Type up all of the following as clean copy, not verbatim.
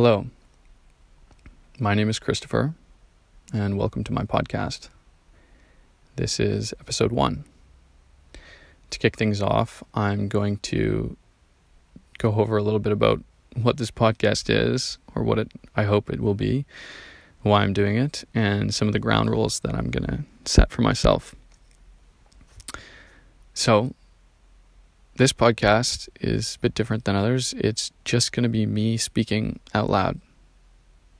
Hello, my name is Christopher, and welcome to my podcast. This is episode 1. To kick things off, I'm going to go over a little bit about what this podcast is, or what I hope it will be, why I'm doing it, and some of the ground rules that I'm going to set for myself. So, this podcast is a bit different than others. It's just going to be me speaking out loud.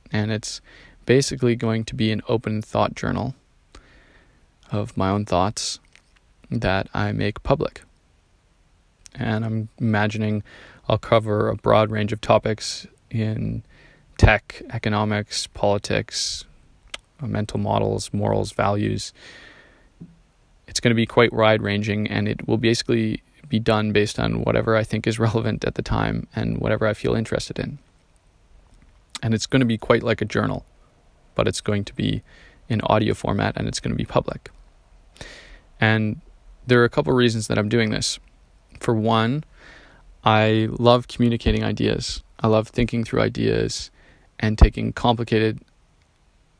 And it's basically going to be an open thought journal of my own thoughts that I make public. And I'm imagining I'll cover a broad range of topics in tech, economics, politics, mental models, morals, values. It's going to be quite wide-ranging, and it will basically be done based on whatever I think is relevant at the time and whatever I feel interested in. And it's going to be quite like a journal, but it's going to be in audio format and it's going to be public. And there are a couple reasons that I'm doing this. For one, I love communicating ideas. I love thinking through ideas and taking complicated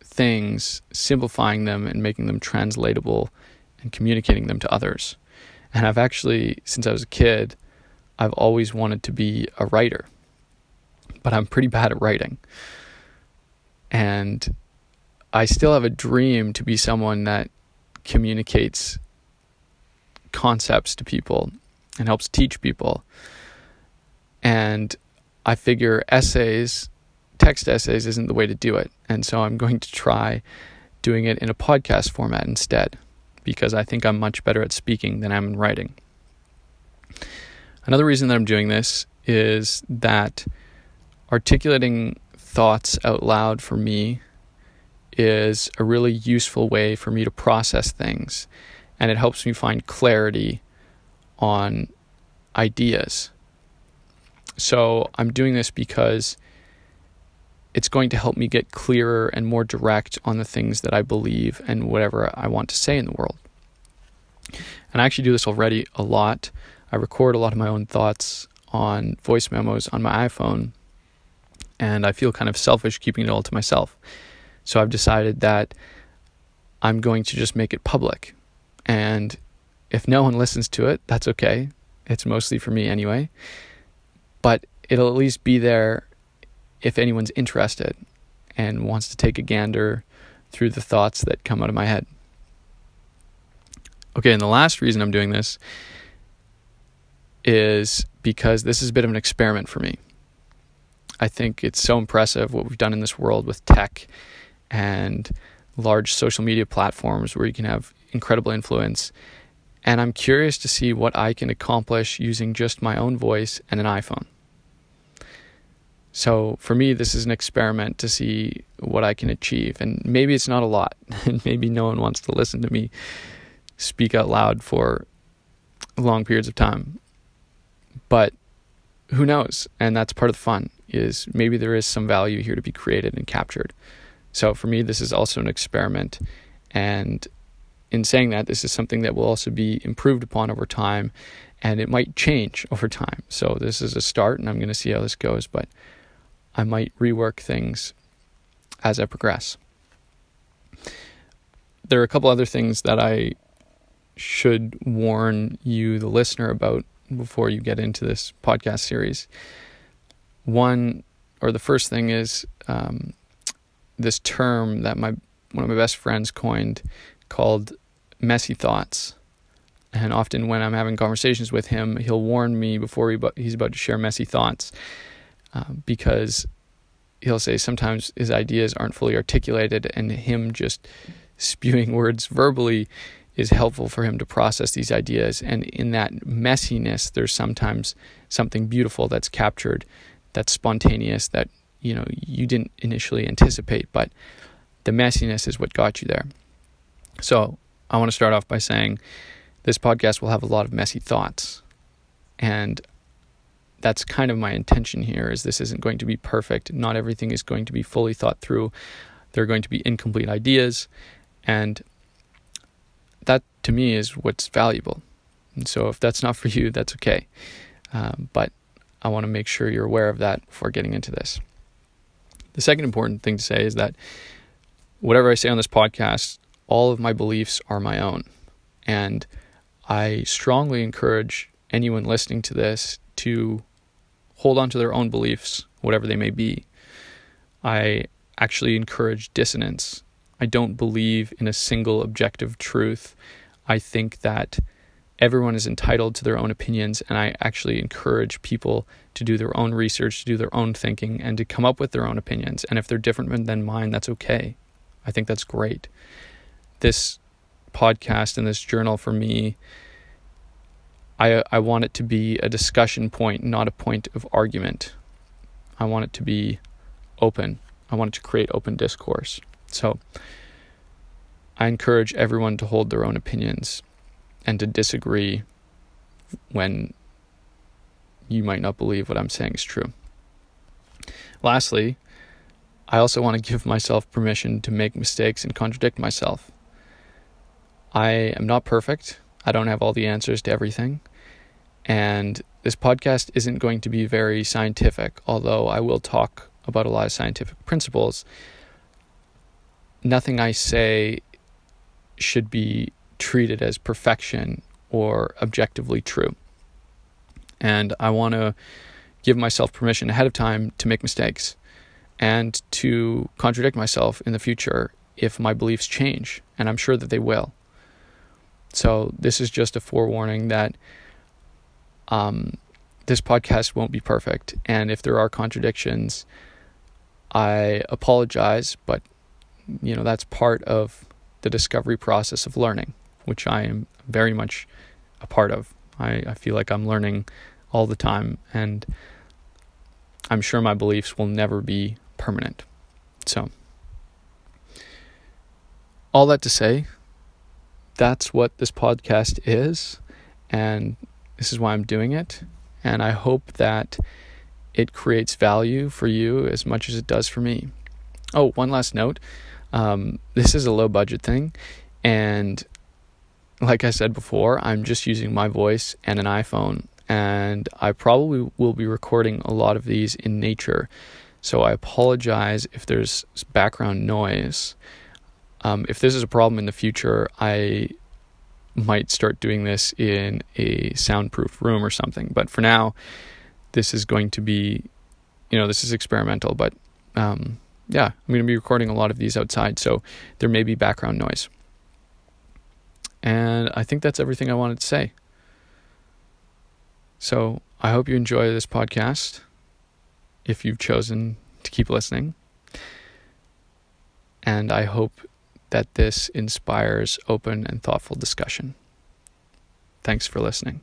things, simplifying them and making them translatable and communicating them to others. And I've actually, since I was a kid, I've always wanted to be a writer. But I'm pretty bad at writing. And I still have a dream to be someone that communicates concepts to people and helps teach people. And I figure essays, text essays, isn't the way to do it. And so I'm going to try doing it in a podcast format instead, because I think I'm much better at speaking than I am in writing. Another reason that I'm doing this is that articulating thoughts out loud for me is a really useful way for me to process things, and it helps me find clarity on ideas. So I'm doing this because it's going to help me get clearer and more direct on the things that I believe and whatever I want to say in the world. And I actually do this already a lot. I record a lot of my own thoughts on voice memos on my iPhone, and I feel kind of selfish keeping it all to myself. So I've decided that I'm going to just make it public. And if no one listens to it, that's okay. It's mostly for me anyway. But it'll at least be there if anyone's interested and wants to take a gander through the thoughts that come out of my head. Okay, and the last reason I'm doing this is because this is a bit of an experiment for me. I think it's so impressive what we've done in this world with tech and large social media platforms where you can have incredible influence. And I'm curious to see what I can accomplish using just my own voice and an iPhone. So for me, this is an experiment to see what I can achieve. And maybe it's not a lot. And maybe no one wants to listen to me speak out loud for long periods of time. But who knows? And that's part of the fun, is maybe there is some value here to be created and captured. So for me, this is also an experiment. And in saying that, this is something that will also be improved upon over time. And it might change over time. So this is a start, and I'm going to see how this goes. But I might rework things as I progress. There are a couple other things that I should warn you, the listener, about before you get into this podcast series. One, or the first thing, is this term that one of my best friends coined called messy thoughts. And often when I'm having conversations with him, he'll warn me before he's about to share messy thoughts, because he'll say sometimes his ideas aren't fully articulated, and him just spewing words verbally is helpful for him to process these ideas. And in that messiness, there's sometimes something beautiful that's captured, that's spontaneous, that you didn't initially anticipate, but the messiness is what got you there. So I want to start off by saying this podcast will have a lot of messy thoughts, and that's kind of my intention here, is this isn't going to be perfect. Not everything is going to be fully thought through. There are going to be incomplete ideas, and that to me is what's valuable. And so if that's not for you, that's okay. But I want to make sure you're aware of that before getting into this. The second important thing to say is that whatever I say on this podcast, all of my beliefs are my own. And I strongly encourage anyone listening to this to hold on to their own beliefs, whatever they may be. I actually encourage dissonance. I don't believe in a single objective truth. I think that everyone is entitled to their own opinions, and I actually encourage people to do their own research, to do their own thinking, and to come up with their own opinions. And if they're different than mine, that's okay. I think that's great. This podcast and this journal, for me, I want it to be a discussion point, not a point of argument. I want it to be open. I want it to create open discourse. So I encourage everyone to hold their own opinions and to disagree when you might not believe what I'm saying is true. Lastly, I also want to give myself permission to make mistakes and contradict myself. I am not perfect. I don't have all the answers to everything. And this podcast isn't going to be very scientific, although I will talk about a lot of scientific principles. Nothing I say should be treated as perfection or objectively true. And I want to give myself permission ahead of time to make mistakes and to contradict myself in the future if my beliefs change, and I'm sure that they will. So this is just a forewarning that this podcast won't be perfect, and if there are contradictions, I apologize, but you know, that's part of the discovery process of learning, which I am very much a part of. I feel like I'm learning all the time, and I'm sure my beliefs will never be permanent. So, all that to say, that's what this podcast is, and this is why I'm doing it, and I hope that it creates value for you as much as it does for me. Oh, one last note. This is a low budget thing, and like I said before, I'm just using my voice and an iPhone, and I probably will be recording a lot of these in nature, so I apologize if there's background noise. If this is a problem in the future, I might start doing this in a soundproof room or something. But for now, this is going to be, this is experimental. But yeah, I'm going to be recording a lot of these outside, so there may be background noise. And I think that's everything I wanted to say. So I hope you enjoy this podcast, if you've chosen to keep listening. And I hope that this inspires open and thoughtful discussion. Thanks for listening.